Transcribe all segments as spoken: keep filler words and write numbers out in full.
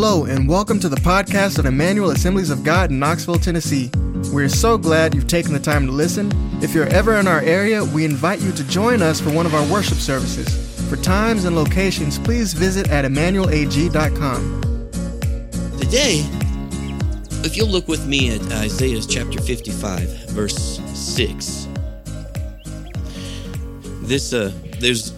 Hello, and welcome to the podcast of Emanuel Assemblies of God in Knoxville, Tennessee. We're so glad you've taken the time to listen. If you're ever in our area, we invite you to join us for one of our worship services. For times and locations, please visit at emmanuel a g dot com. Today, if you'll look with me at Isaiah chapter fifty-five, verse six. This, uh, there's...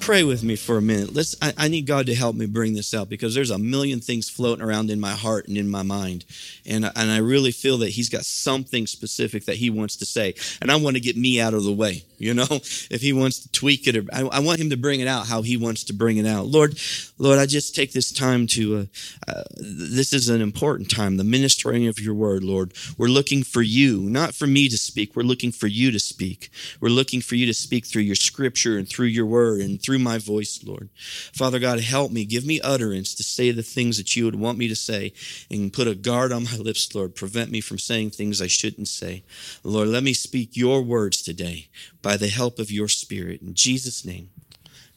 Pray with me for a minute. Let's. I, I need God to help me bring this out because there's a million things floating around in my heart and in my mind, and and I really feel that He's got something specific that He wants to say, and I want to get me out of the way. You know, if He wants to tweak it, or I, I want Him to bring it out how He wants to bring it out. Lord, Lord, I just take this time to. Uh, uh, this is an important time, the ministering of Your Word, Lord. We're looking for You, not for me to speak. We're looking for You to speak. We're looking for You to speak through Your Scripture and through Your Word and through my voice, Lord. Father God, help me. Give me utterance to say the things that You would want me to say, and put a guard on my lips, Lord. Prevent me from saying things I shouldn't say. Lord, let me speak Your words today by the help of Your Spirit. In Jesus' name,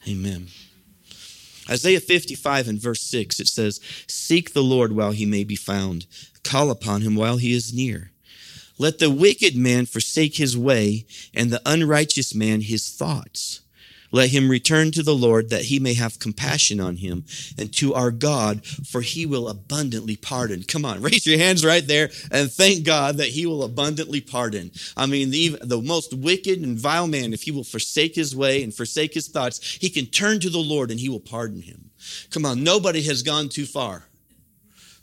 amen. Isaiah fifty-five and verse six, it says, "Seek the Lord while He may be found. Call upon Him while He is near. Let the wicked man forsake his way, and the unrighteous man his thoughts. Let him return to the Lord, that He may have compassion on him, and to our God, for He will abundantly pardon." Come on, raise your hands right there and thank God that He will abundantly pardon. I mean, the, the most wicked and vile man, if he will forsake his way and forsake his thoughts, he can turn to the Lord and He will pardon him. Come on, nobody has gone too far.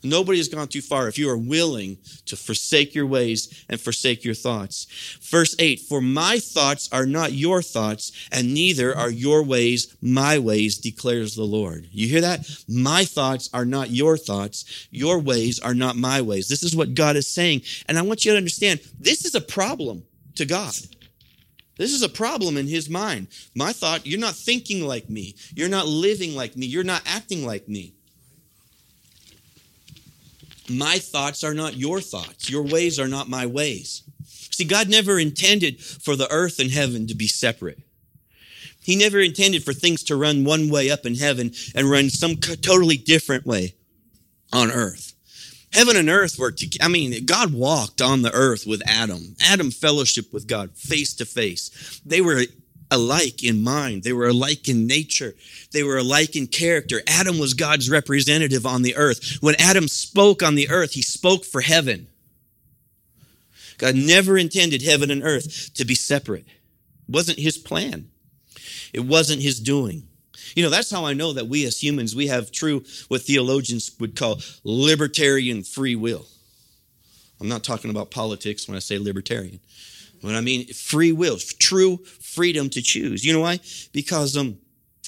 Nobody has gone too far if you are willing to forsake your ways and forsake your thoughts. Verse eight, "For My thoughts are not your thoughts, and neither are your ways My ways, declares the Lord." You hear that? My thoughts are not your thoughts. Your ways are not My ways. This is what God is saying. And I want you to understand, this is a problem to God. This is a problem in His mind. My thought, you're not thinking like Me. You're not living like Me. You're not acting like Me. My thoughts are not your thoughts. Your ways are not My ways. See, God never intended for the earth and heaven to be separate. He never intended for things to run one way up in heaven and run some totally different way on earth. Heaven and earth were together. I mean, God walked on the earth with Adam. Adam fellowshiped with God face to face. They were alike in mind. They were alike in nature. They were alike in character. Adam was God's representative on the earth. When Adam spoke on the earth, he spoke for heaven. God never intended heaven and earth to be separate. It wasn't His plan. It wasn't His doing. You know, that's how I know that we as humans, we have true, what theologians would call libertarian free will. I'm not talking about politics when I say libertarian. What I mean, free will, true freedom to choose. You know why? Because um,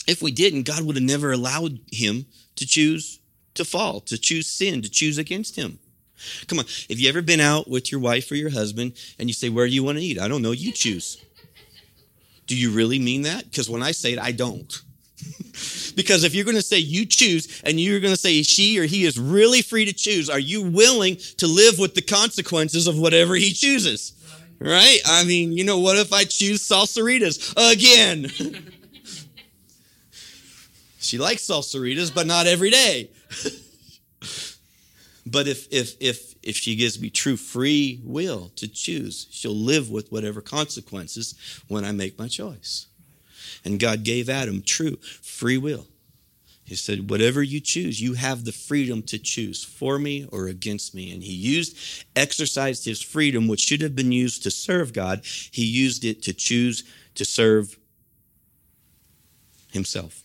if we didn't, God would have never allowed him to choose to fall, to choose sin, to choose against Him. Come on, have you ever been out with your wife or your husband and you say, "Where do you want to eat?" "I don't know, you choose." Do you really mean that? Because when I say it, I don't. Because if you're going to say you choose and you're going to say she or he is really free to choose, are you willing to live with the consequences of whatever he chooses? Right? I mean, you know, what if I choose Salsaritas again? She likes Salsaritas, but not every day. But if if if if she gives me true free will to choose, she'll live with whatever consequences when I make my choice. And God gave Adam true free will. He said, "Whatever you choose, you have the freedom to choose for Me or against Me." And he used, exercised his freedom, which should have been used to serve God. He used it to choose to serve himself,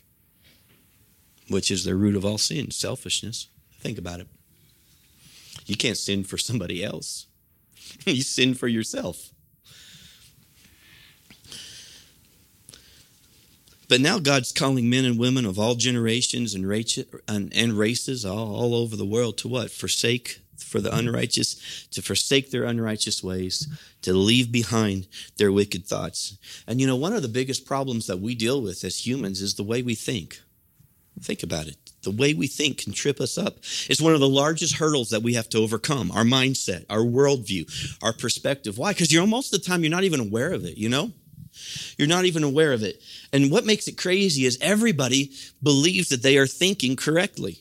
which is the root of all sin, selfishness. Think about it. You can't sin for somebody else. You sin for yourself. But now God's calling men and women of all generations and races all over the world to what? Forsake for the unrighteous, to forsake their unrighteous ways, to leave behind their wicked thoughts. And you know, one of the biggest problems that we deal with as humans is the way we think. Think about it. The way we think can trip us up. It's one of the largest hurdles that we have to overcome, our mindset, our worldview, our perspective. Why? Because you're most of the time, you're not even aware of it, you know? You're not even aware of it. And what makes it crazy is everybody believes that they are thinking correctly.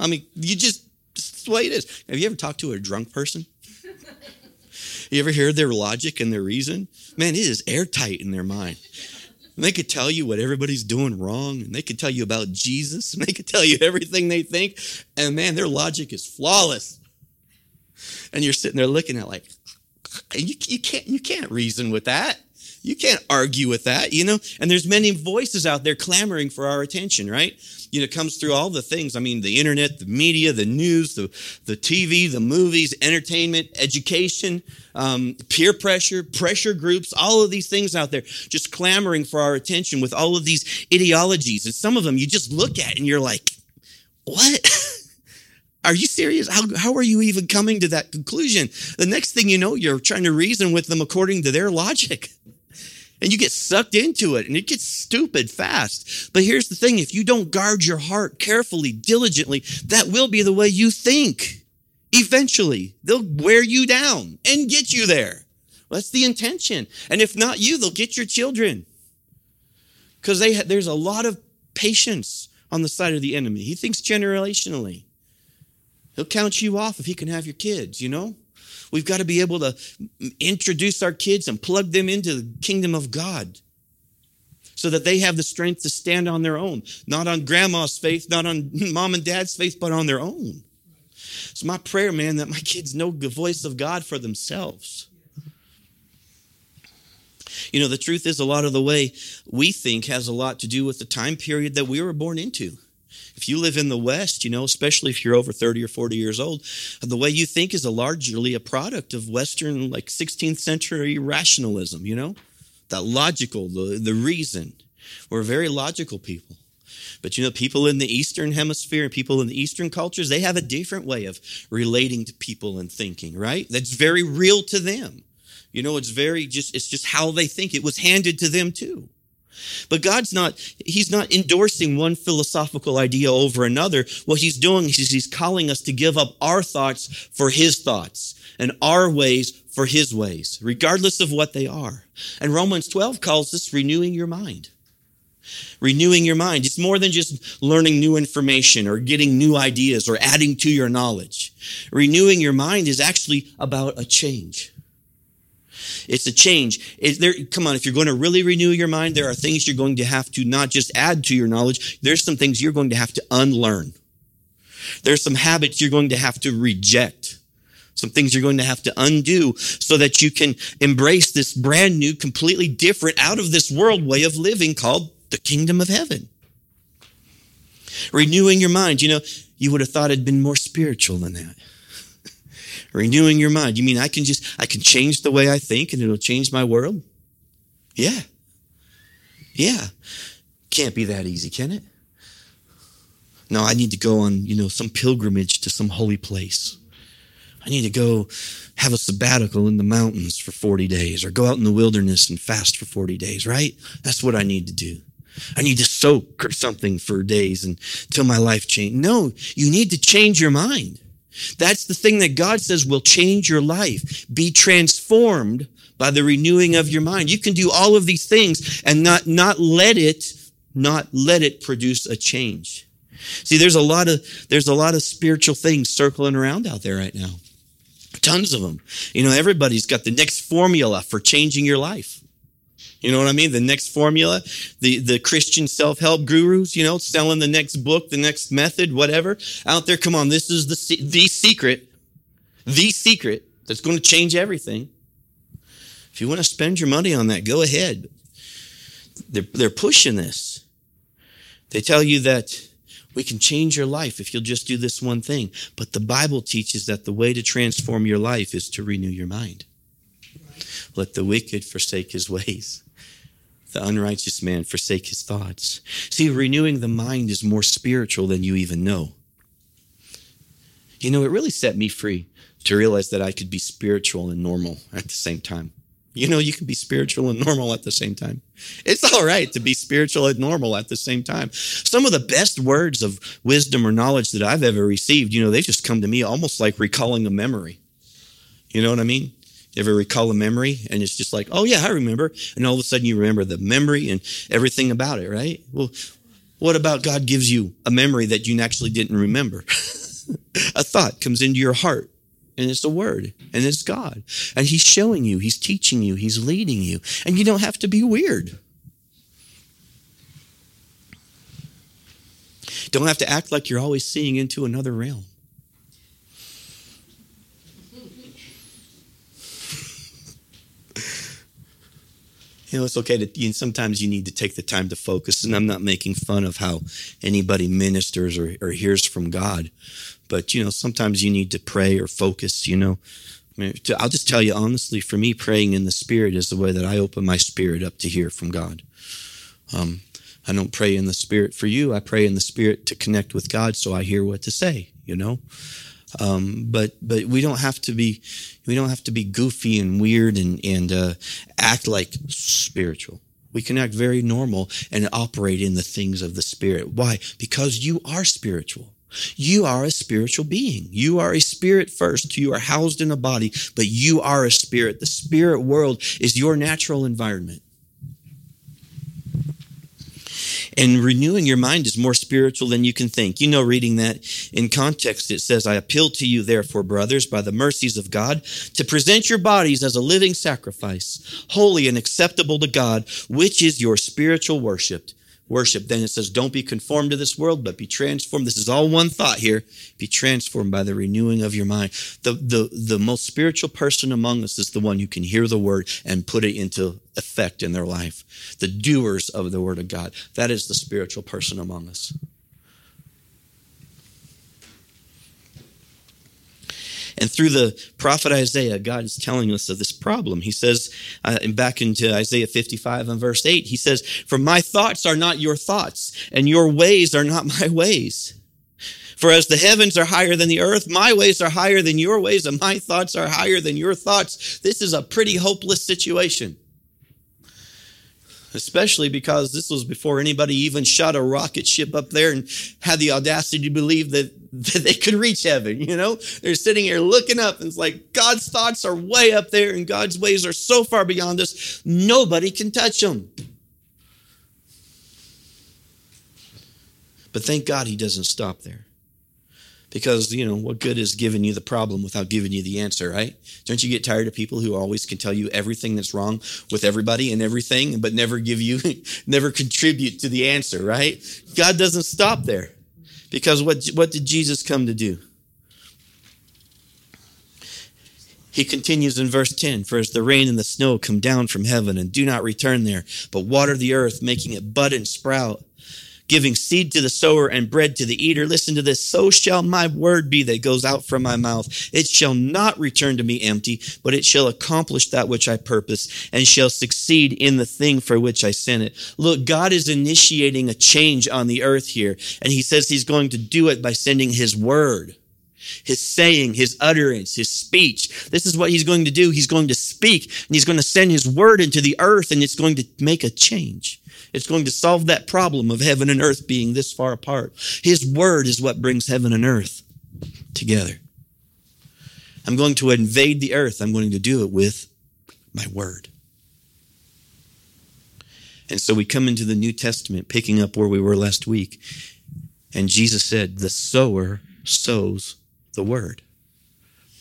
I mean, you just, it's the way it is. Have you ever talked to a drunk person? You ever hear their logic and their reason? Man, it is airtight in their mind. And they could tell you what everybody's doing wrong, and they could tell you about Jesus, and they could tell you everything they think, and man, their logic is flawless. And you're sitting there looking at it like, you, you can't, you can't reason with that. You can't argue with that, you know? And there's many voices out there clamoring for our attention, right? You know, it comes through all the things. I mean, the internet, the media, the news, the, the T V, the movies, entertainment, education, um, peer pressure, pressure groups, all of these things out there just clamoring for our attention with all of these ideologies. And some of them you just look at and you're like, what? Are you serious? How, how are you even coming to that conclusion? The next thing you know, you're trying to reason with them according to their logic. And you get sucked into it, and it gets stupid fast. But here's the thing. If you don't guard your heart carefully, diligently, that will be the way you think. Eventually, they'll wear you down and get you there. That's the intention. And if not you, they'll get your children. Because they ha- there's a lot of patience on the side of the enemy. He thinks generationally. He'll count you off if he can have your kids, you know? We've got to be able to introduce our kids and plug them into the kingdom of God so that they have the strength to stand on their own, not on grandma's faith, not on mom and dad's faith, but on their own. It's my prayer, man, that my kids know the voice of God for themselves. You know, the truth is a lot of the way we think has a lot to do with the time period that we were born into. If you live in the West, you know, especially if you're over thirty or forty years old, the way you think is a largely a product of Western, like sixteenth century rationalism, you know, that logical, the, the reason. We're very logical people. But, you know, people in the Eastern hemisphere and people in the Eastern cultures, they have a different way of relating to people and thinking, right? That's very real to them. You know, it's very just, it's just how they think. It was handed to them too. But God's not, he's not endorsing one philosophical idea over another. What he's doing is he's calling us to give up our thoughts for his thoughts and our ways for his ways, regardless of what they are. And Romans twelve calls this renewing your mind. Renewing your mind. It's more than just learning new information or getting new ideas or adding to your knowledge. Renewing your mind is actually about a change. It's a change. It, there, come on, if you're going to really renew your mind, there are things you're going to have to not just add to your knowledge. There's some things you're going to have to unlearn. There's some habits you're going to have to reject. Some things you're going to have to undo so that you can embrace this brand new, completely different, out of this world way of living called the kingdom of heaven. Renewing your mind. You know, you would have thought it'd been more spiritual than that. Renewing your mind. You mean I can just, I can change the way I think and it'll change my world? Yeah. Yeah. Can't be that easy, can it? No, I need to go on, you know, some pilgrimage to some holy place. I need to go have a sabbatical in the mountains for forty days or go out in the wilderness and fast for forty days, right? That's what I need to do. I need to soak or something for days until my life changes. No, you need to change your mind. That's the thing that God says will change your life. Be transformed by the renewing of your mind. You can do all of these things and not, not let it, not let it produce a change. See, there's a lot of, there's a lot of spiritual things circling around out there right now. Tons of them. You know, everybody's got the next formula for changing your life. You know what I mean? The next formula, the, the Christian self-help gurus, you know, selling the next book, the next method, whatever. Out there, come on, this is the the secret, the secret that's going to change everything. If you want to spend your money on that, go ahead. They're, they're pushing this. They tell you that we can change your life if you'll just do this one thing. But the Bible teaches that the way to transform your life is to renew your mind. Let the wicked forsake his ways. The unrighteous man forsake his thoughts. See, renewing the mind is more spiritual than you even know. You know, it really set me free to realize that I could be spiritual and normal at the same time. You know, you can be spiritual and normal at the same time. It's all right to be spiritual and normal at the same time. Some of the best words of wisdom or knowledge that I've ever received, you know, they just come to me almost like recalling a memory. You know what I mean? You ever recall a memory and it's just like, oh yeah, I remember. And all of a sudden you remember the memory and everything about it, right? Well, what about God gives you a memory that you actually didn't remember? A thought comes into your heart and it's a word and it's God. And he's showing you, he's teaching you, he's leading you. And you don't have to be weird. Don't have to act like you're always seeing into another realm. You know, it's okay to, you, sometimes you need to take the time to focus. And I'm not making fun of how anybody ministers or, or hears from God. But, you know, sometimes you need to pray or focus, you know. I mean, to, I'll just tell you honestly, for me, praying in the Spirit is the way that I open my spirit up to hear from God. Um, I don't pray in the Spirit for you. I pray in the Spirit to connect with God so I hear what to say, you know. Um, but, but we don't have to be, we don't have to be goofy and weird and, and, uh, act like spiritual. We can act very normal and operate in the things of the Spirit. Why? Because you are spiritual. You are a spiritual being. You are a spirit first. You are housed in a body, but you are a spirit. The spirit world is your natural environment. And renewing your mind is more spiritual than you can think. You know, reading that in context, it says, I appeal to you, therefore, brothers, by the mercies of God, to present your bodies as a living sacrifice, holy and acceptable to God, which is your spiritual worship. Worship. Then it says, don't be conformed to this world, but be transformed. This is all one thought here. Be transformed by the renewing of your mind. The, the, the most spiritual person among us is the one who can hear the word and put it into effect in their life. The doers of the word of God. That is the spiritual person among us. And through the prophet Isaiah, God is telling us of this problem. He says, uh, back into Isaiah fifty-five and verse eight, he says, for my thoughts are not your thoughts, and your ways are not my ways. For as the heavens are higher than the earth, my ways are higher than your ways, and my thoughts are higher than your thoughts. This is a pretty hopeless situation. Especially because this was before anybody even shot a rocket ship up there and had the audacity to believe that, that they could reach heaven, you know? They're sitting here looking up and it's like, God's thoughts are way up there and God's ways are so far beyond us, nobody can touch them. But thank God he doesn't stop there. Because, you know, what good is giving you the problem without giving you the answer, right? Don't you get tired of people who always can tell you everything that's wrong with everybody and everything, but never give you, never contribute to the answer, right? God doesn't stop there. Because what, what did Jesus come to do? He continues in verse ten, for as the rain and the snow come down from heaven and do not return there, but water the earth, making it bud and sprout, giving seed to the sower and bread to the eater. Listen to this. So shall my word be that goes out from my mouth. It shall not return to me empty, but it shall accomplish that which I purpose and shall succeed in the thing for which I sent it. Look, God is initiating a change on the earth here, and he says he's going to do it by sending his word, his saying, his utterance, his speech. This is what he's going to do. He's going to speak, and he's going to send his word into the earth, and it's going to make a change. It's going to solve that problem of heaven and earth being this far apart. His word is what brings heaven and earth together. I'm going to invade the earth. I'm going to do it with my word. And so we come into the New Testament, picking up where we were last week. And Jesus said, the sower sows the word.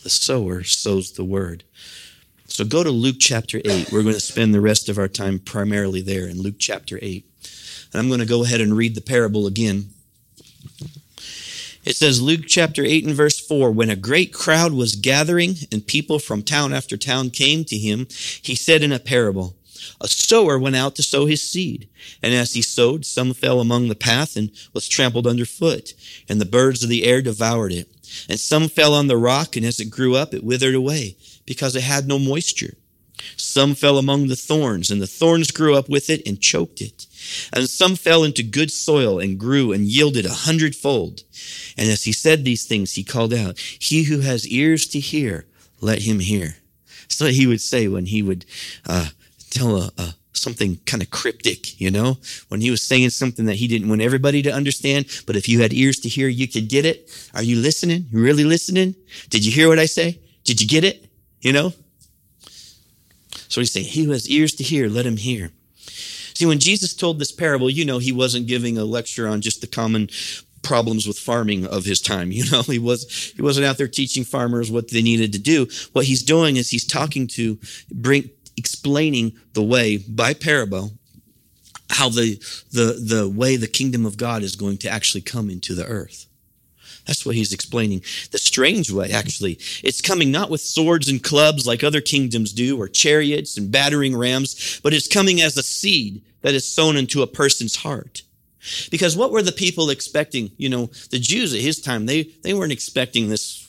The sower sows the word. So go to Luke chapter eight. We're going to spend the rest of our time primarily there in Luke chapter eight. And I'm going to go ahead and read the parable again. It says, Luke chapter eight and verse four, when a great crowd was gathering and people from town after town came to him, he said in a parable, a sower went out to sow his seed. And as he sowed, some fell among the path and was trampled underfoot, and the birds of the air devoured it. And some fell on the rock, and as it grew up, it withered away, because it had no moisture. Some fell among the thorns, and the thorns grew up with it and choked it. And some fell into good soil and grew and yielded a hundredfold. And as he said these things, he called out, he who has ears to hear, let him hear. So he would say when he would uh, tell a, a something kind of cryptic, you know, when he was saying something that he didn't want everybody to understand, but if you had ears to hear, you could get it. Are you listening? You really listening? Did you hear what I say? Did you get it? You know, So we say, he who has ears to hear, let him hear. See, when Jesus told this parable, you know, he wasn't giving a lecture on just the common problems with farming of his time. You know, he was, he wasn't out there teaching farmers what they needed to do. What he's doing is he's talking to bring, explaining the way by parable, how the, the, the way the kingdom of God is going to actually come into the earth. That's what he's explaining. The strange way, actually. It's coming not with swords and clubs like other kingdoms do, or chariots and battering rams, but it's coming as a seed that is sown into a person's heart. Because what were the people expecting? You know, the Jews at his time, they, they weren't expecting this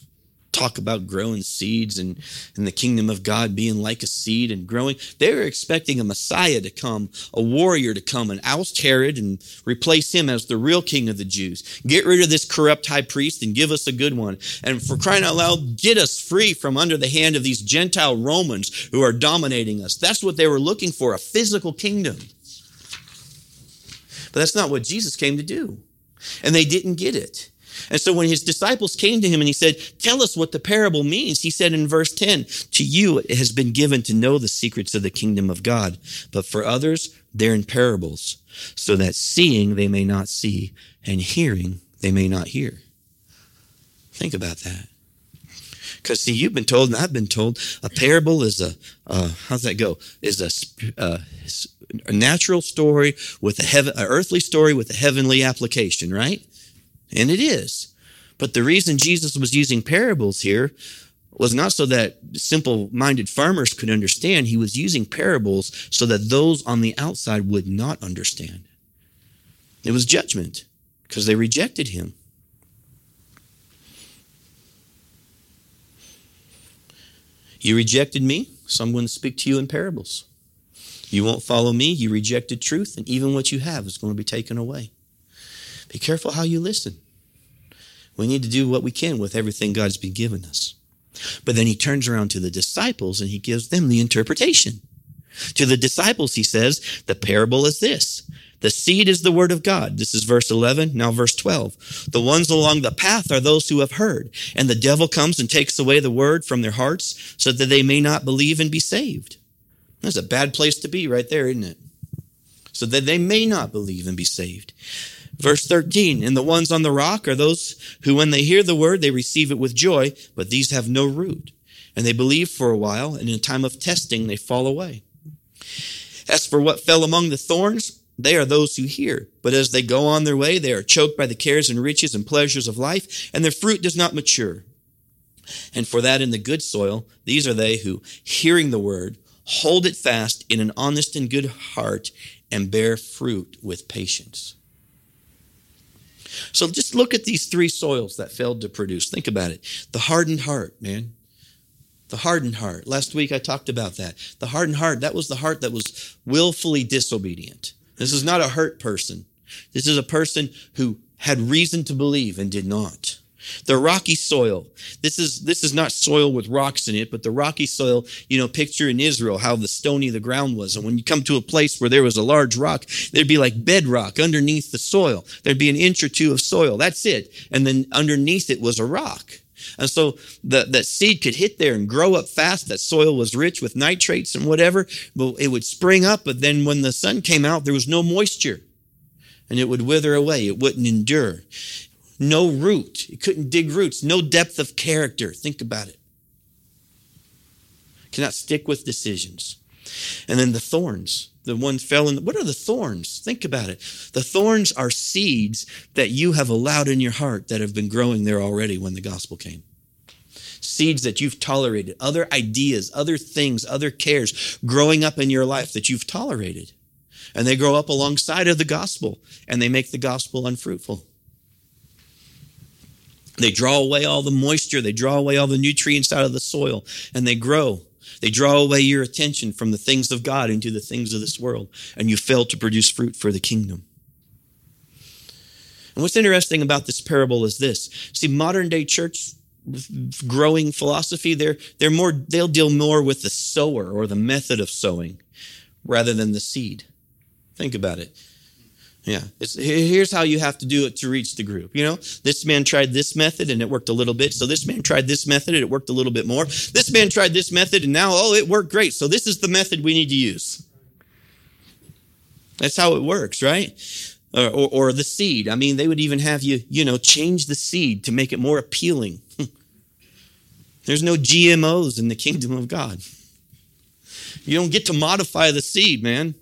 talk about growing seeds and, and the kingdom of God being like a seed and growing. They were expecting a Messiah to come, a warrior to come and oust Herod and replace him as the real king of the Jews. Get rid of this corrupt high priest and give us a good one. And for crying out loud, get us free from under the hand of these Gentile Romans who are dominating us. That's what they were looking for, a physical kingdom. But that's not what Jesus came to do. And they didn't get it. And so when his disciples came to him and he said, tell us what the parable means, he said in verse ten, to you it has been given to know the secrets of the kingdom of God, but for others, they're in parables, so that seeing they may not see and hearing they may not hear. Think about that. Because see, you've been told, and I've been told, a parable is a, uh, how's that go? Is a, uh, a natural story with a heaven, an earthly story with a heavenly application, right? And it is. But the reason Jesus was using parables here was not so that simple-minded farmers could understand. He was using parables so that those on the outside would not understand. It was judgment because they rejected him. You rejected me, so I'm going to speak to you in parables. You won't follow me, you rejected truth, and even what you have is going to be taken away. Be careful how you listen. We need to do what we can with everything God's been giving us. But then he turns around to the disciples and he gives them the interpretation. To the disciples, he says, the parable is this. The seed is the word of God. This is verse eleven, now verse twelve. The ones along the path are those who have heard, and the devil comes and takes away the word from their hearts so that they may not believe and be saved. That's a bad place to be right there, isn't it? So that they may not believe and be saved. Verse thirteen, and the ones on the rock are those who when they hear the word, they receive it with joy, but these have no root. And they believe for a while, and in a time of testing, they fall away. As for what fell among the thorns, they are those who hear. But as they go on their way, they are choked by the cares and riches and pleasures of life, and their fruit does not mature. And for that in the good soil, these are they who, hearing the word, hold it fast in an honest and good heart, and bear fruit with patience. So just look at these three soils that failed to produce. Think about it. The hardened heart, man. The hardened heart. Last week I talked about that. The hardened heart, that was the heart that was willfully disobedient. This is not a hurt person. This is a person who had reason to believe and did not. The rocky soil. This is this is not soil with rocks in it, but the rocky soil, you know, picture in Israel how the stony the ground was. And when you come to a place where there was a large rock, there'd be like bedrock underneath the soil. There'd be an inch or two of soil. That's it. And then underneath it was a rock. And so the, that seed could hit there and grow up fast. That soil was rich with nitrates and whatever, but it would spring up. But then when the sun came out, there was no moisture and it would wither away. It wouldn't endure. No root. It couldn't dig roots. No depth of character. Think about it. Cannot stick with decisions. And then the thorns. The one fell in. The, what are the thorns? Think about it. The thorns are seeds that you have allowed in your heart that have been growing there already when the gospel came. Seeds that you've tolerated. Other ideas, other things, other cares growing up in your life that you've tolerated. And they grow up alongside of the gospel and they make the gospel unfruitful. They draw away all the moisture. They draw away all the nutrients out of the soil, and they grow. They draw away your attention from the things of God into the things of this world, and you fail to produce fruit for the kingdom. And what's interesting about this parable is this. See, modern-day church growing philosophy, they're, they're more, they'll deal more with the sower or the method of sowing rather than the seed. Think about it. Yeah. It's, here's how you have to do it to reach the group. You know, this man tried this method and it worked a little bit. So this man tried this method and it worked a little bit more. This man tried this method and now, oh, it worked great. So this is the method we need to use. That's how it works, right? Or, or, or the seed. I mean, they would even have you, you know, change the seed to make it more appealing. There's no G M Os in the kingdom of God. You don't get to modify the seed, man.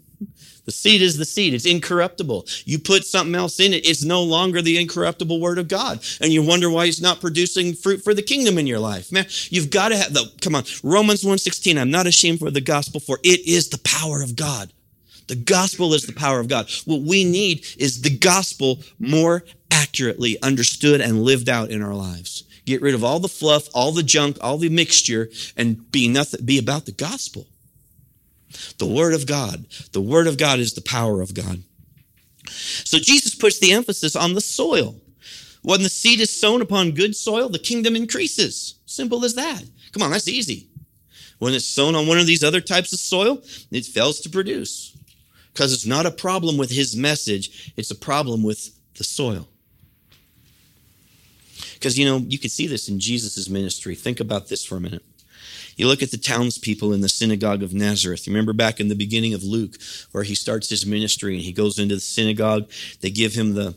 The seed is the seed. It's incorruptible. You put something else in it, it's no longer the incorruptible word of God. And you wonder why it's not producing fruit for the kingdom in your life. Man, you've got to have the, come on, Romans one sixteen, I'm not ashamed of the gospel, for it is the power of God. The gospel is the power of God. What we need is the gospel more accurately understood and lived out in our lives. Get rid of all the fluff, all the junk, all the mixture, and be nothing, be about the gospel. The word of God. The word of God is the power of God. So Jesus puts the emphasis on the soil. When the seed is sown upon good soil, the kingdom increases. Simple as that. Come on, that's easy. When it's sown on one of these other types of soil, it fails to produce. Because it's not a problem with his message, it's a problem with the soil. Because, you know, you can see this in Jesus' ministry. Think about this for a minute. You look at the townspeople in the synagogue of Nazareth. You remember back in the beginning of Luke where he starts his ministry and he goes into the synagogue. They give him the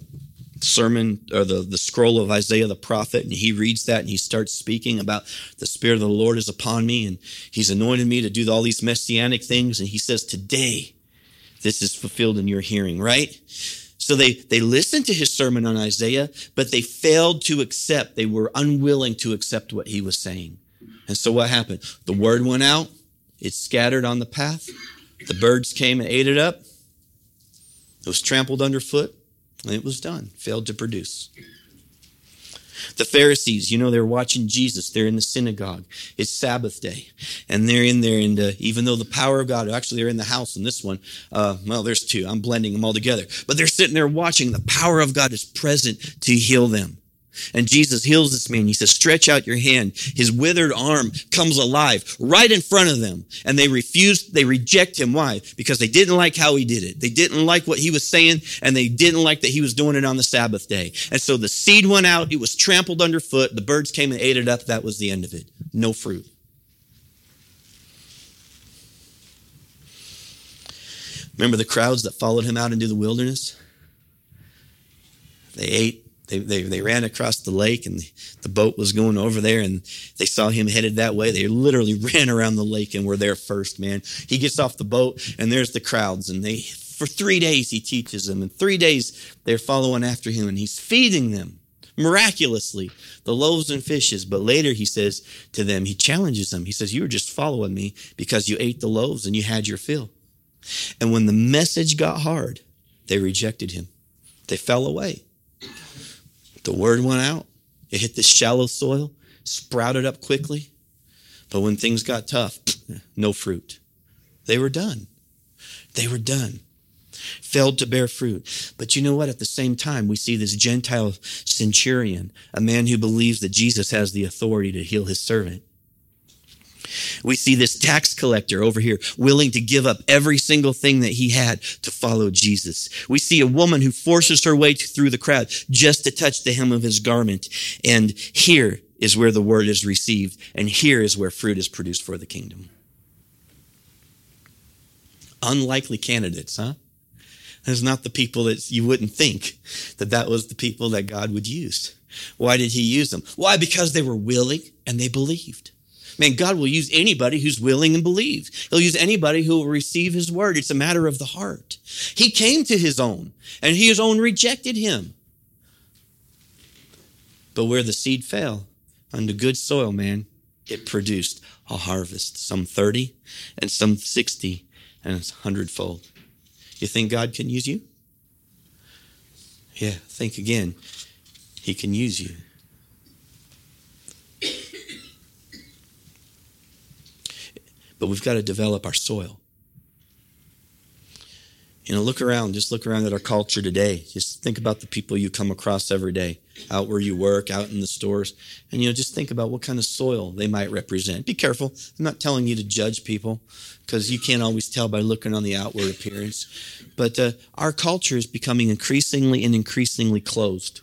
sermon or the, the scroll of Isaiah the prophet, and he reads that and he starts speaking about the Spirit of the Lord is upon me and he's anointed me to do all these messianic things. And he says, today, this is fulfilled in your hearing, right? So they, they listened to his sermon on Isaiah, but they failed to accept. They were unwilling to accept what he was saying. And so what happened? The word went out. It scattered on the path. The birds came and ate it up. It was trampled underfoot, and it was done. Failed to produce. The Pharisees, you know, they're watching Jesus. They're in the synagogue. It's Sabbath day. And they're in there, and uh, even though the power of God, actually they're in the house in this one. Uh, well, there's two. I'm blending them all together. But they're sitting there watching. The power of God is present to heal them. And Jesus heals this man. He says, stretch out your hand. His withered arm comes alive right in front of them. And they refuse, they reject him. Why? Because they didn't like how he did it. They didn't like what he was saying, and they didn't like that he was doing it on the Sabbath day. And so the seed went out. It was trampled underfoot. The birds came and ate it up. That was the end of it. No fruit. Remember the crowds that followed him out into the wilderness? They ate. They, they they ran across the lake, and the boat was going over there, and they saw him headed that way. They literally ran around the lake and were there first, man. He gets off the boat, and there's the crowds, and they for three days he teaches them, and three days they're following after him, and he's feeding them miraculously, the loaves and fishes. But later he says to them, he challenges them. He says, you were just following me because you ate the loaves and you had your fill. And when the message got hard, they rejected him. They fell away. The word went out. It hit the shallow soil, sprouted up quickly. But when things got tough, no fruit. They were done. They were done. Failed to bear fruit. But you know what? At the same time, we see this Gentile centurion, a man who believes that Jesus has the authority to heal his servant. We see this tax collector over here willing to give up every single thing that he had to follow Jesus. We see a woman who forces her way through the crowd just to touch the hem of his garment. And here is where the word is received. And here is where fruit is produced for the kingdom. Unlikely candidates, huh? That's not the people that you wouldn't think that that was the people that God would use. Why did he use them? Why? Because they were willing and they believed. Man, God will use anybody who's willing and believes. He'll use anybody who will receive his word. It's a matter of the heart. He came to his own, and his own rejected him. But where the seed fell, under good soil, man, it produced a harvest, some thirty and some sixty and a hundredfold. You think God can use you? Yeah, think again. He can use you. But we've got to develop our soil. You know, look around, just look around at our culture today. Just think about the people you come across every day, out where you work, out in the stores. And, you know, just think about what kind of soil they might represent. Be careful. I'm not telling you to judge people because you can't always tell by looking on the outward appearance. But uh, our culture is becoming increasingly and increasingly closed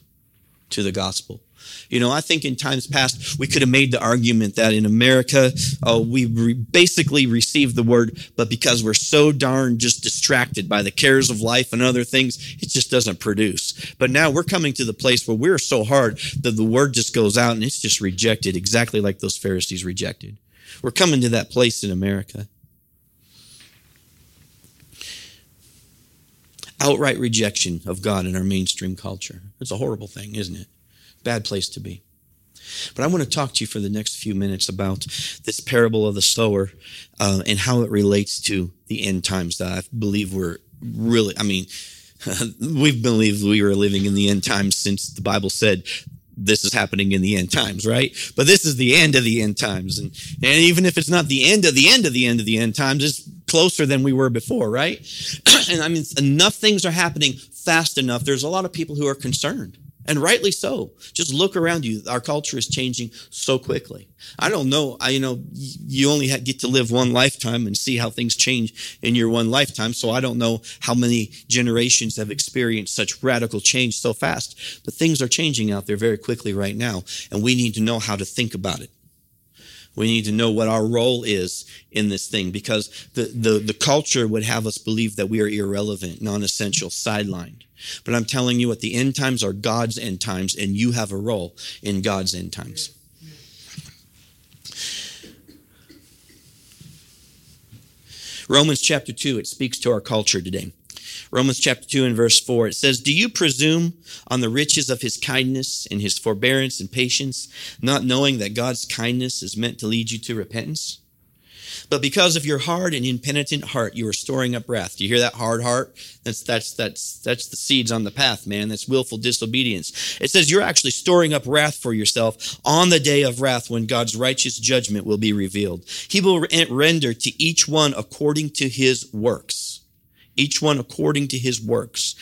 to the gospel. You know, I think in times past, we could have made the argument that in America, uh, we re- basically received the word, but because we're so darn just distracted by the cares of life and other things, it just doesn't produce. But now we're coming to the place where we're so hard that the word just goes out and it's just rejected, exactly like those Pharisees rejected. We're coming to that place in America. Outright rejection of God in our mainstream culture. It's a horrible thing, isn't it? Bad place to be. But I want to talk to you for the next few minutes about this parable of the sower uh, and how it relates to the end times that I believe we're really, I mean, we believe we were living in the end times since the Bible said this is happening in the end times, right? But this is the end of the end times. And, and even if it's not the end of the end of the end of the end times, it's closer than we were before, right? And I mean, enough things are happening fast enough. There's a lot of people who are concerned. And rightly so. Just look around you. Our culture is changing so quickly. I don't know. I, you know, you only get to live one lifetime and see how things change in your one lifetime. So I don't know how many generations have experienced such radical change so fast. But things are changing out there very quickly right now. And we need to know how to think about it. We need to know what our role is in this thing, because the, the, the culture would have us believe that we are irrelevant, non-essential, sidelined. But I'm telling you what, the end times are God's end times, and you have a role in God's end times. Romans chapter two, it speaks to our culture today. Romans chapter two and verse four, it says, "Do you presume on the riches of his kindness and his forbearance and patience, not knowing that God's kindness is meant to lead you to repentance? But because of your hard and impenitent heart, you are storing up wrath." Do you hear that hard heart? That's, that's, that's, that's the seeds on the path, man. That's willful disobedience. It says you're actually storing up wrath for yourself on the day of wrath when God's righteous judgment will be revealed. He will render to each one according to his works. Each one according to his works.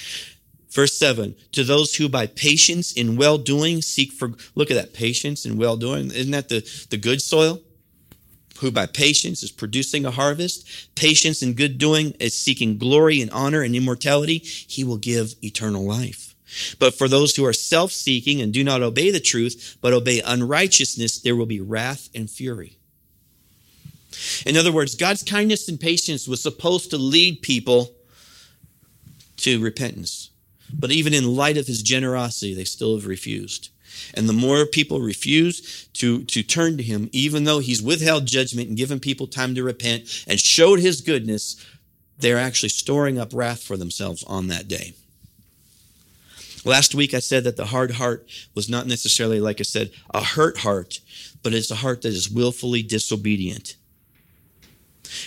Verse seven, to those who by patience in well-doing seek for, look at that, patience in well-doing. Isn't that the, the good soil? Who by patience is producing a harvest. Patience in good doing is seeking glory and honor and immortality. He will give eternal life. But for those who are self-seeking and do not obey the truth, but obey unrighteousness, there will be wrath and fury. In other words, God's kindness and patience was supposed to lead people to repentance. But even in light of his generosity, they still have refused. And the more people refuse to, to turn to him, even though he's withheld judgment and given people time to repent and showed his goodness, they're actually storing up wrath for themselves on that day. Last week I said that the hard heart was not necessarily, like I said, a hurt heart, but it's a heart that is willfully disobedient.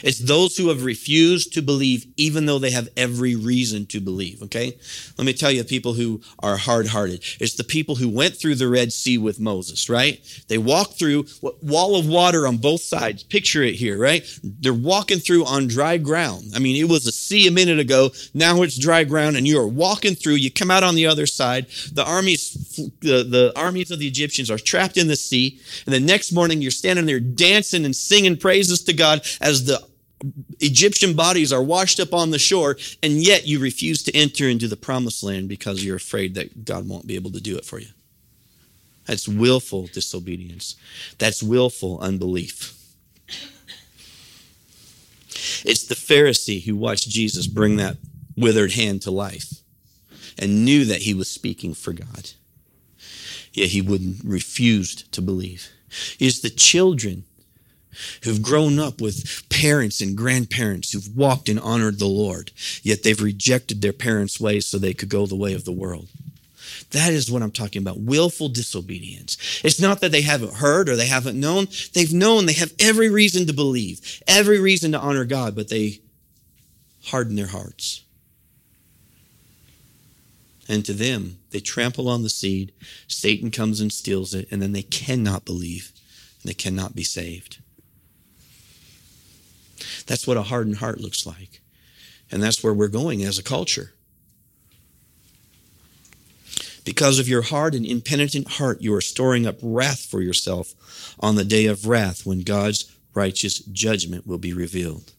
It's those who have refused to believe, even though they have every reason to believe, okay? Let me tell you, people who are hard-hearted. It's the people who went through the Red Sea with Moses, right? They walked through a wall of water on both sides. Picture it here, right? They're walking through on dry ground. I mean, it was a sea a minute ago. Now it's dry ground, and you are walking through. You come out on the other side. The armies the, the armies of the Egyptians are trapped in the sea, and the next morning you're standing there dancing and singing praises to God as the Egyptian bodies are washed up on the shore, and yet you refuse to enter into the promised land because you're afraid that God won't be able to do it for you. That's willful disobedience. That's willful unbelief. It's the Pharisee who watched Jesus bring that withered hand to life and knew that he was speaking for God, yet he wouldn't refused to believe. It's the children who've grown up with parents and grandparents who've walked and honored the Lord, yet they've rejected their parents' ways so they could go the way of the world. That is what I'm talking about, willful disobedience. It's not that they haven't heard or they haven't known. They've known. They have every reason to believe, every reason to honor God, but they harden their hearts. And to them, they trample on the seed. Satan comes and steals it, and then they cannot believe, and they cannot be saved. That's what a hardened heart looks like. And that's where we're going as a culture. Because of your hard and impenitent heart, you are storing up wrath for yourself on the day of wrath when God's righteous judgment will be revealed.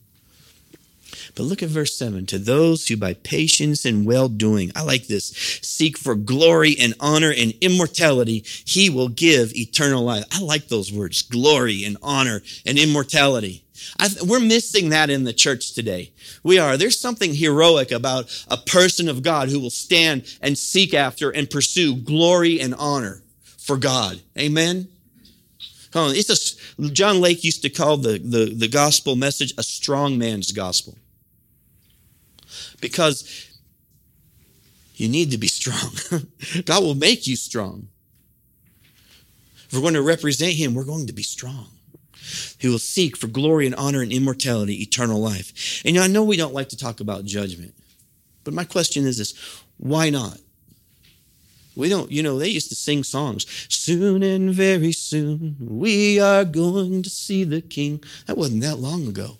But look at verse seven. To those who by patience and well-doing, I like this, seek for glory and honor and immortality, he will give eternal life. I like those words, glory and honor and immortality. I th- we're missing that in the church today. We are. There's something heroic about a person of God who will stand and seek after and pursue glory and honor for God. Amen? Come on, it's a, John Lake used to call the, the, the gospel message a strong man's gospel. Because you need to be strong. God will make you strong. If we're going to represent him, we're going to be strong. He will seek for glory and honor and immortality, eternal life. And I know we don't like to talk about judgment, but my question is this, why not? We don't, you know, they used to sing songs. Soon and very soon, we are going to see the King. That wasn't that long ago.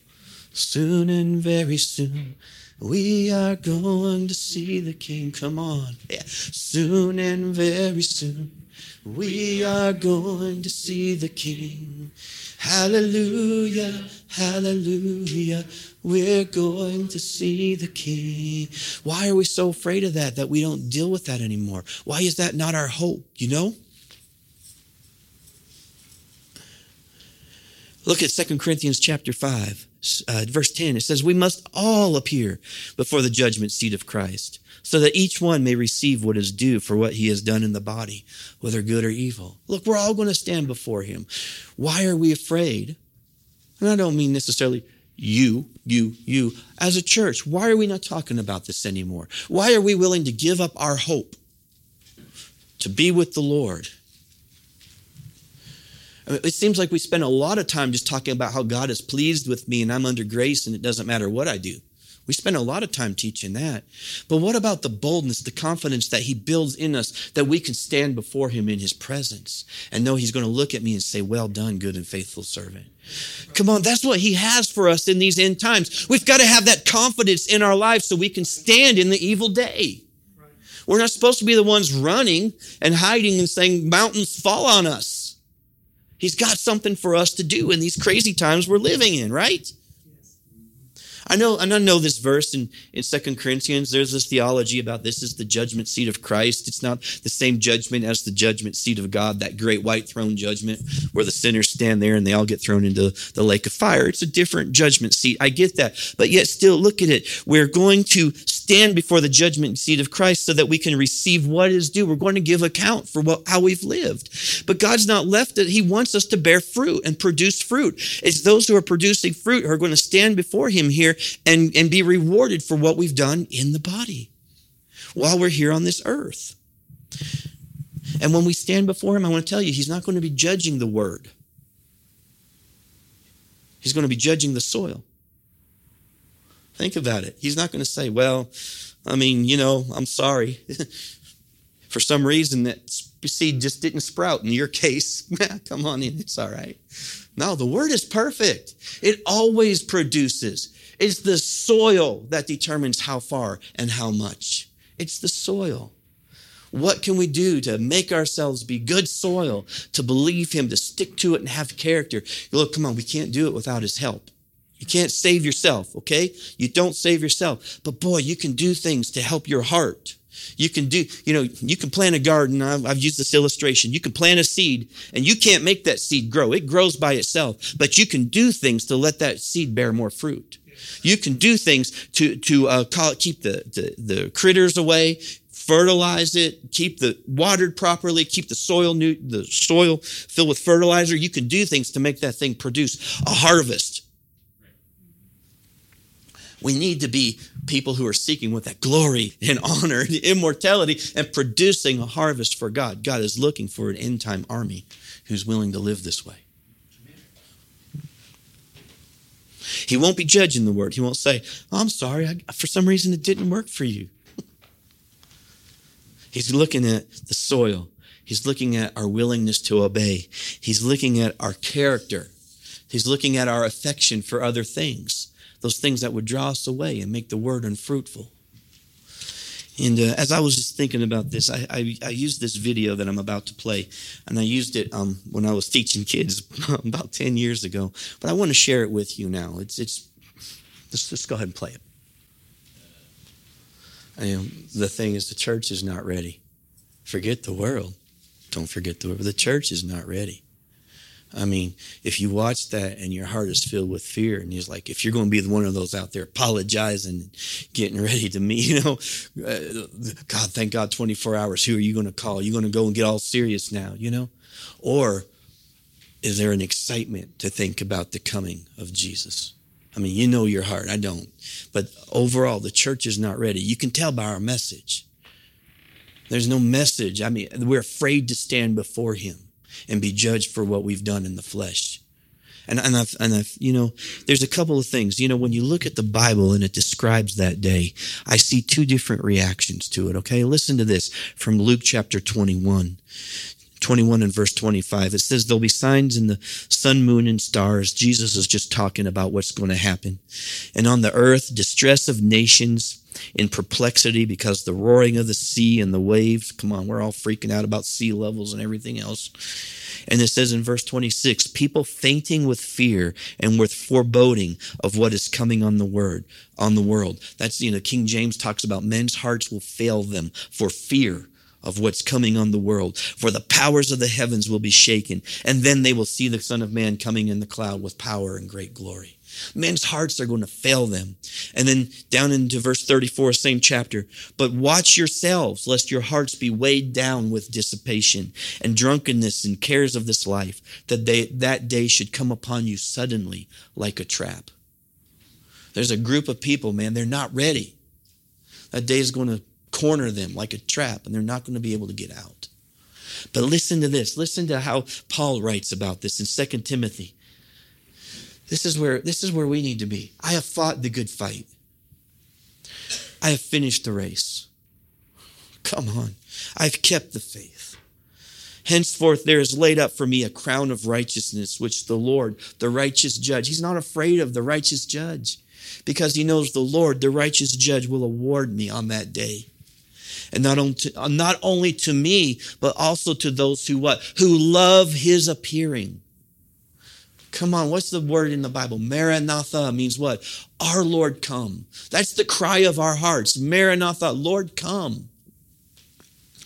Soon and very soon, we are going to see the King. Come on. Yeah. Soon and very soon, we are going to see the King. Hallelujah, hallelujah, we're going to see the King. Why are we so afraid of that, that we don't deal with that anymore? Why is that not our hope, you know? Look at Second Corinthians chapter five, uh, verse ten. It says, we must all appear before the judgment seat of Christ, so that each one may receive what is due for what he has done in the body, whether good or evil. Look, we're all going to stand before him. Why are we afraid? And I don't mean necessarily you, you, you. As a church, why are we not talking about this anymore? Why are we willing to give up our hope to be with the Lord? I mean, it seems like we spend a lot of time just talking about how God is pleased with me and I'm under grace and it doesn't matter what I do. We spend a lot of time teaching that. But what about the boldness, the confidence that he builds in us, that we can stand before him in his presence and know he's going to look at me and say, well done, good and faithful servant. Come on, that's what he has for us in these end times. We've got to have that confidence in our lives so we can stand in the evil day. We're not supposed to be the ones running and hiding and saying, mountains fall on us. He's got something for us to do in these crazy times we're living in, right? I know, and I know this verse in, in Second Corinthians, there's this theology about this is the judgment seat of Christ. It's not the same judgment as the judgment seat of God, that great white throne judgment where the sinners stand there and they all get thrown into the lake of fire. It's a different judgment seat. I get that. But yet still, look at it. We're going to stand before the judgment seat of Christ so that we can receive what is due. We're going to give account for what, how we've lived. But God's not left it. He wants us to bear fruit and produce fruit. It's those who are producing fruit who are going to stand before him here And, and be rewarded for what we've done in the body while we're here on this earth. And when we stand before him, I want to tell you, he's not going to be judging the word. He's going to be judging the soil. Think about it. He's not going to say, well, I mean, you know, I'm sorry. For some reason, that seed just didn't sprout in your case. Come on in. It's all right. No, the word is perfect. It always produces. It's the soil that determines how far and how much. It's the soil. What can we do to make ourselves be good soil, to believe him, to stick to it and have character? Look, come on, we can't do it without his help. You can't save yourself, okay? You don't save yourself. But boy, you can do things to help your heart. You can do, you know, you can plant a garden. I've, I've used this illustration. You can plant a seed and you can't make that seed grow. It grows by itself, but you can do things to let that seed bear more fruit. You can do things to, to uh, call it, keep the, the, the critters away, fertilize it, keep the watered properly, keep the soil new, the soil filled with fertilizer. You can do things to make that thing produce a harvest. We need to be people who are seeking with that glory and honor and immortality and producing a harvest for God. God is looking for an end-time army who's willing to live this way. He won't be judging the word. He won't say, oh, I'm sorry, I, for some reason it didn't work for you. He's looking at the soil. He's looking at our willingness to obey. He's looking at our character. He's looking at our affection for other things. those things that would draw us away and make the word unfruitful. And uh, as I was just thinking about this, I, I, I used this video that I'm about to play, and I used it um, when I was teaching kids about ten years ago. But I want to share it with you now. It's it's let's just go ahead and play it. Um, the thing is, the church is not ready. Forget the world. Don't forget the world. The church is not ready. I mean, if you watch that and your heart is filled with fear, and he's like, if you're going to be one of those out there apologizing, getting ready to meet, you know, God, thank God, twenty-four hours, who are you going to call? You're going to go and get all serious now, you know? Or is there an excitement to think about the coming of Jesus? I mean, you know your heart. I don't. But overall, the church is not ready. You can tell by our message. There's no message. I mean, we're afraid to stand before him and be judged for what we've done in the flesh. And and I've, and I've, you know, there's a couple of things. You know, when you look at the Bible and it describes that day, I see two different reactions to it, okay? Listen to this from Luke chapter twenty-one, twenty-one and verse twenty-five. It says, there'll be signs in the sun, moon, and stars. Jesus is just talking about what's going to happen. And on the earth, distress of nations in perplexity because the roaring of the sea and the waves. Come on, we're all freaking out about sea levels and everything else. And it says in verse twenty-six, people fainting with fear and with foreboding of what is coming on the word, on the world. That's, you know, King James talks about men's hearts will fail them for fear of what's coming on the world, for the powers of the heavens will be shaken, and then they will see the Son of Man coming in the cloud with power and great glory. Men's hearts are going to fail them. And then down into verse thirty-four, same chapter, but watch yourselves lest your hearts be weighed down with dissipation and drunkenness and cares of this life, that they, that day should come upon you suddenly like a trap. There's a group of people, man, they're not ready. That day is going to corner them like a trap, and they're not going to be able to get out. But listen to this. Listen to how Paul writes about this in Second Timothy. This is where this is where we need to be. I have fought the good fight. I have finished the race. Come on. I've kept the faith. Henceforth there is laid up for me a crown of righteousness, which the Lord, the righteous judge, he's not afraid of the righteous judge, because he knows the Lord, the righteous judge, will award me on that day. And not only to, not only to me, but also to those who what? Who love his appearing. Come on, what's the word in the Bible? Maranatha means what? Our Lord come. That's the cry of our hearts. Maranatha, Lord come.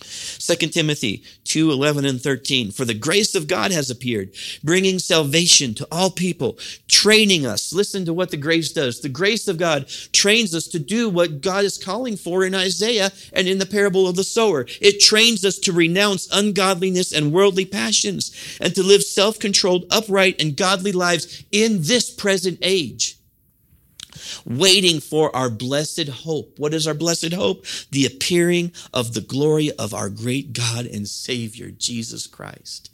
Second Timothy two, eleven and thirteen. For the grace of God has appeared, bringing salvation to all people, training us. Listen to what the grace does. The grace of God trains us to do what God is calling for in Isaiah and in the parable of the sower. It trains us to renounce ungodliness and worldly passions and to live self-controlled, upright, and godly lives in this present age, waiting for our blessed hope. What is our blessed hope? The appearing of the glory of our great God and Savior, Jesus Christ.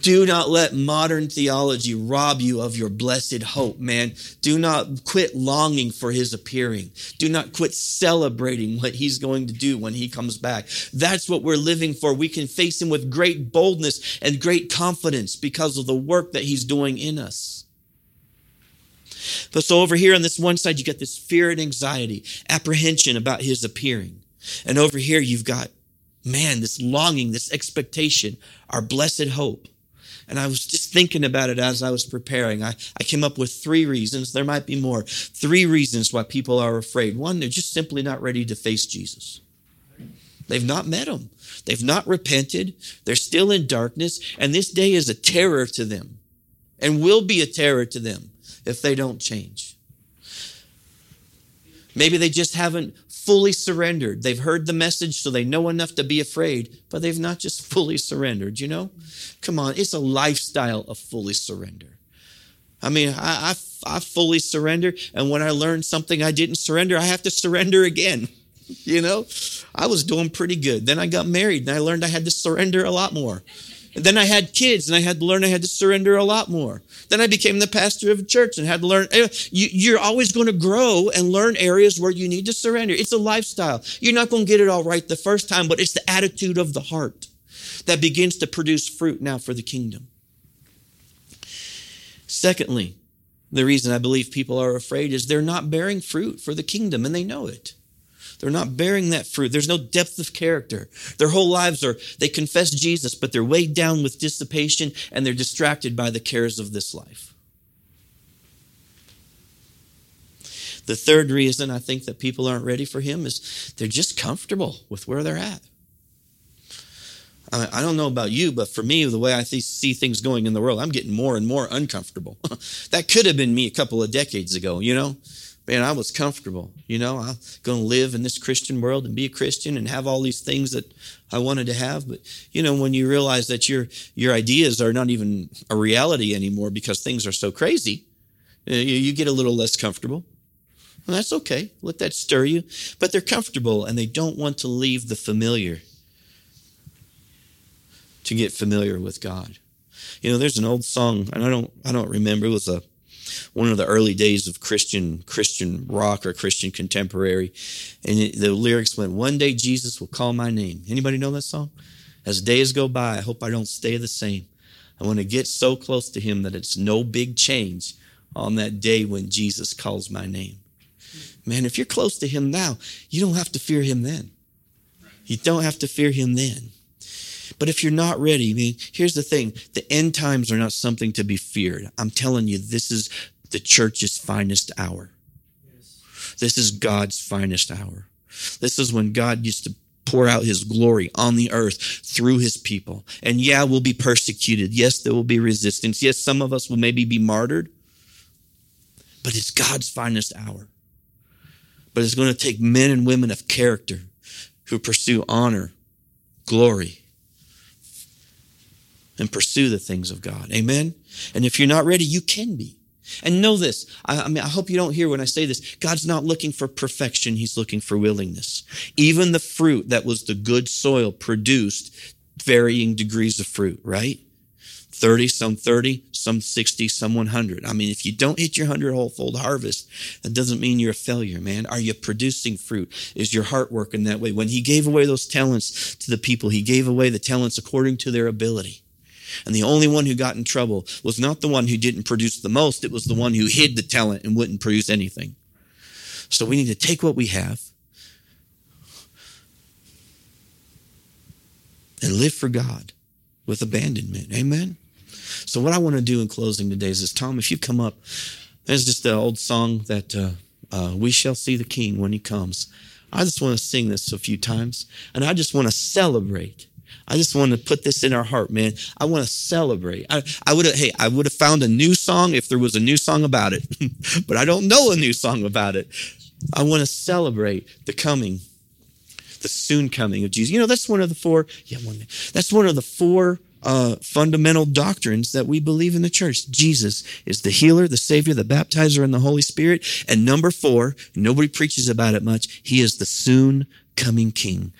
Do not let modern theology rob you of your blessed hope, man. Do not quit longing for his appearing. Do not quit celebrating what he's going to do when he comes back. That's what we're living for. We can face him with great boldness and great confidence because of the work that he's doing in us. But so over here on this one side, you got this fear and anxiety, apprehension about his appearing. And over here, you've got, man, this longing, this expectation, our blessed hope. And I was just thinking about it as I was preparing. I, I came up with three reasons. There might be more. Three reasons why people are afraid. One, they're just simply not ready to face Jesus. They've not met him. They've not repented. They're still in darkness. And this day is a terror to them and will be a terror to them if they don't change. Maybe they just haven't fully surrendered. They've heard the message, so they know enough to be afraid, but they've not just fully surrendered, you know? Come on, it's a lifestyle of fully surrender. I mean, I, I, I fully surrender, and when I learn something I didn't surrender, I have to surrender again. You know, I was doing pretty good. Then I got married, and I learned I had to surrender a lot more. And then I had kids, and I had to learn I had to surrender a lot more. Then I became the pastor of a church and had to learn. You, you're always going to grow and learn areas where you need to surrender. It's a lifestyle. You're not going to get it all right the first time, but it's the attitude of the heart that begins to produce fruit now for the kingdom. Secondly, The reason I believe people are afraid is they're not bearing fruit for the kingdom, and they know it. They're not bearing that fruit. There's no depth of character. Their whole lives are, they confess Jesus, but they're weighed down with dissipation, and they're distracted by the cares of this life. The third reason I think that people aren't ready for him is they're just comfortable with where they're at. I don't know about you, but for me, the way I see things going in the world, I'm getting more and more uncomfortable. That could have been me a couple of decades ago, you know? Man, I was comfortable, you know? I'm going to live in this Christian world and be a Christian and have all these things that I wanted to have. But, you know, when you realize that your your ideas are not even a reality anymore because things are so crazy, you get a little less comfortable. Well, that's okay. Let that stir you. But they're comfortable, and they don't want to leave the familiar to get familiar with God. You know, there's an old song, and I don't I don't remember, it was a one of the early days of Christian Christian rock or Christian contemporary, and it, the lyrics went, "One day Jesus will call my name." Anybody know that song? "As days go by, I hope I don't stay the same. I want to get so close to him that it's no big change on that day when Jesus calls my name." Man, if you're close to him now, you don't have to fear him then. You don't have to fear him then. But if you're not ready, I mean, here's the thing. The end times are not something to be feared. I'm telling you, this is the church's finest hour. Yes. This is God's finest hour. This is when God used to pour out his glory on the earth through his people. And yeah, we'll be persecuted. Yes, there will be resistance. Yes, some of us will maybe be martyred. But it's God's finest hour. But it's going to take men and women of character who pursue honor, glory, and pursue the things of God. Amen? And if you're not ready, you can be. And know this. I, I mean, I hope you don't hear when I say this. God's not looking for perfection. He's looking for willingness. Even the fruit that was the good soil produced varying degrees of fruit, right? thirty, some thirty, some sixty, some one hundred. I mean, if you don't hit your hundred-fold harvest, that doesn't mean you're a failure, man. Are you producing fruit? Is your heart working that way? When he gave away those talents to the people, he gave away the talents according to their ability. And the only one who got in trouble was not the one who didn't produce the most. It was the one who hid the talent and wouldn't produce anything. So we need to take what we have and live for God with abandonment. Amen? So what I want to do in closing today is this. Tom, if you come up, there's just the old song that uh, uh, we shall see the King when he comes. I just want to sing this a few times, and I just want to celebrate. I just want to put this in our heart, man. I want to celebrate. I, I would have, hey, I would have found a new song if there was a new song about it, but I don't know a new song about it. I want to celebrate the coming, the soon coming of Jesus. You know, that's one of the four, yeah, one, that's one of the four uh, fundamental doctrines that we believe in the church. Jesus is the healer, the savior, the baptizer, and the Holy Spirit. And number four, nobody preaches about it much. He is the soon coming King.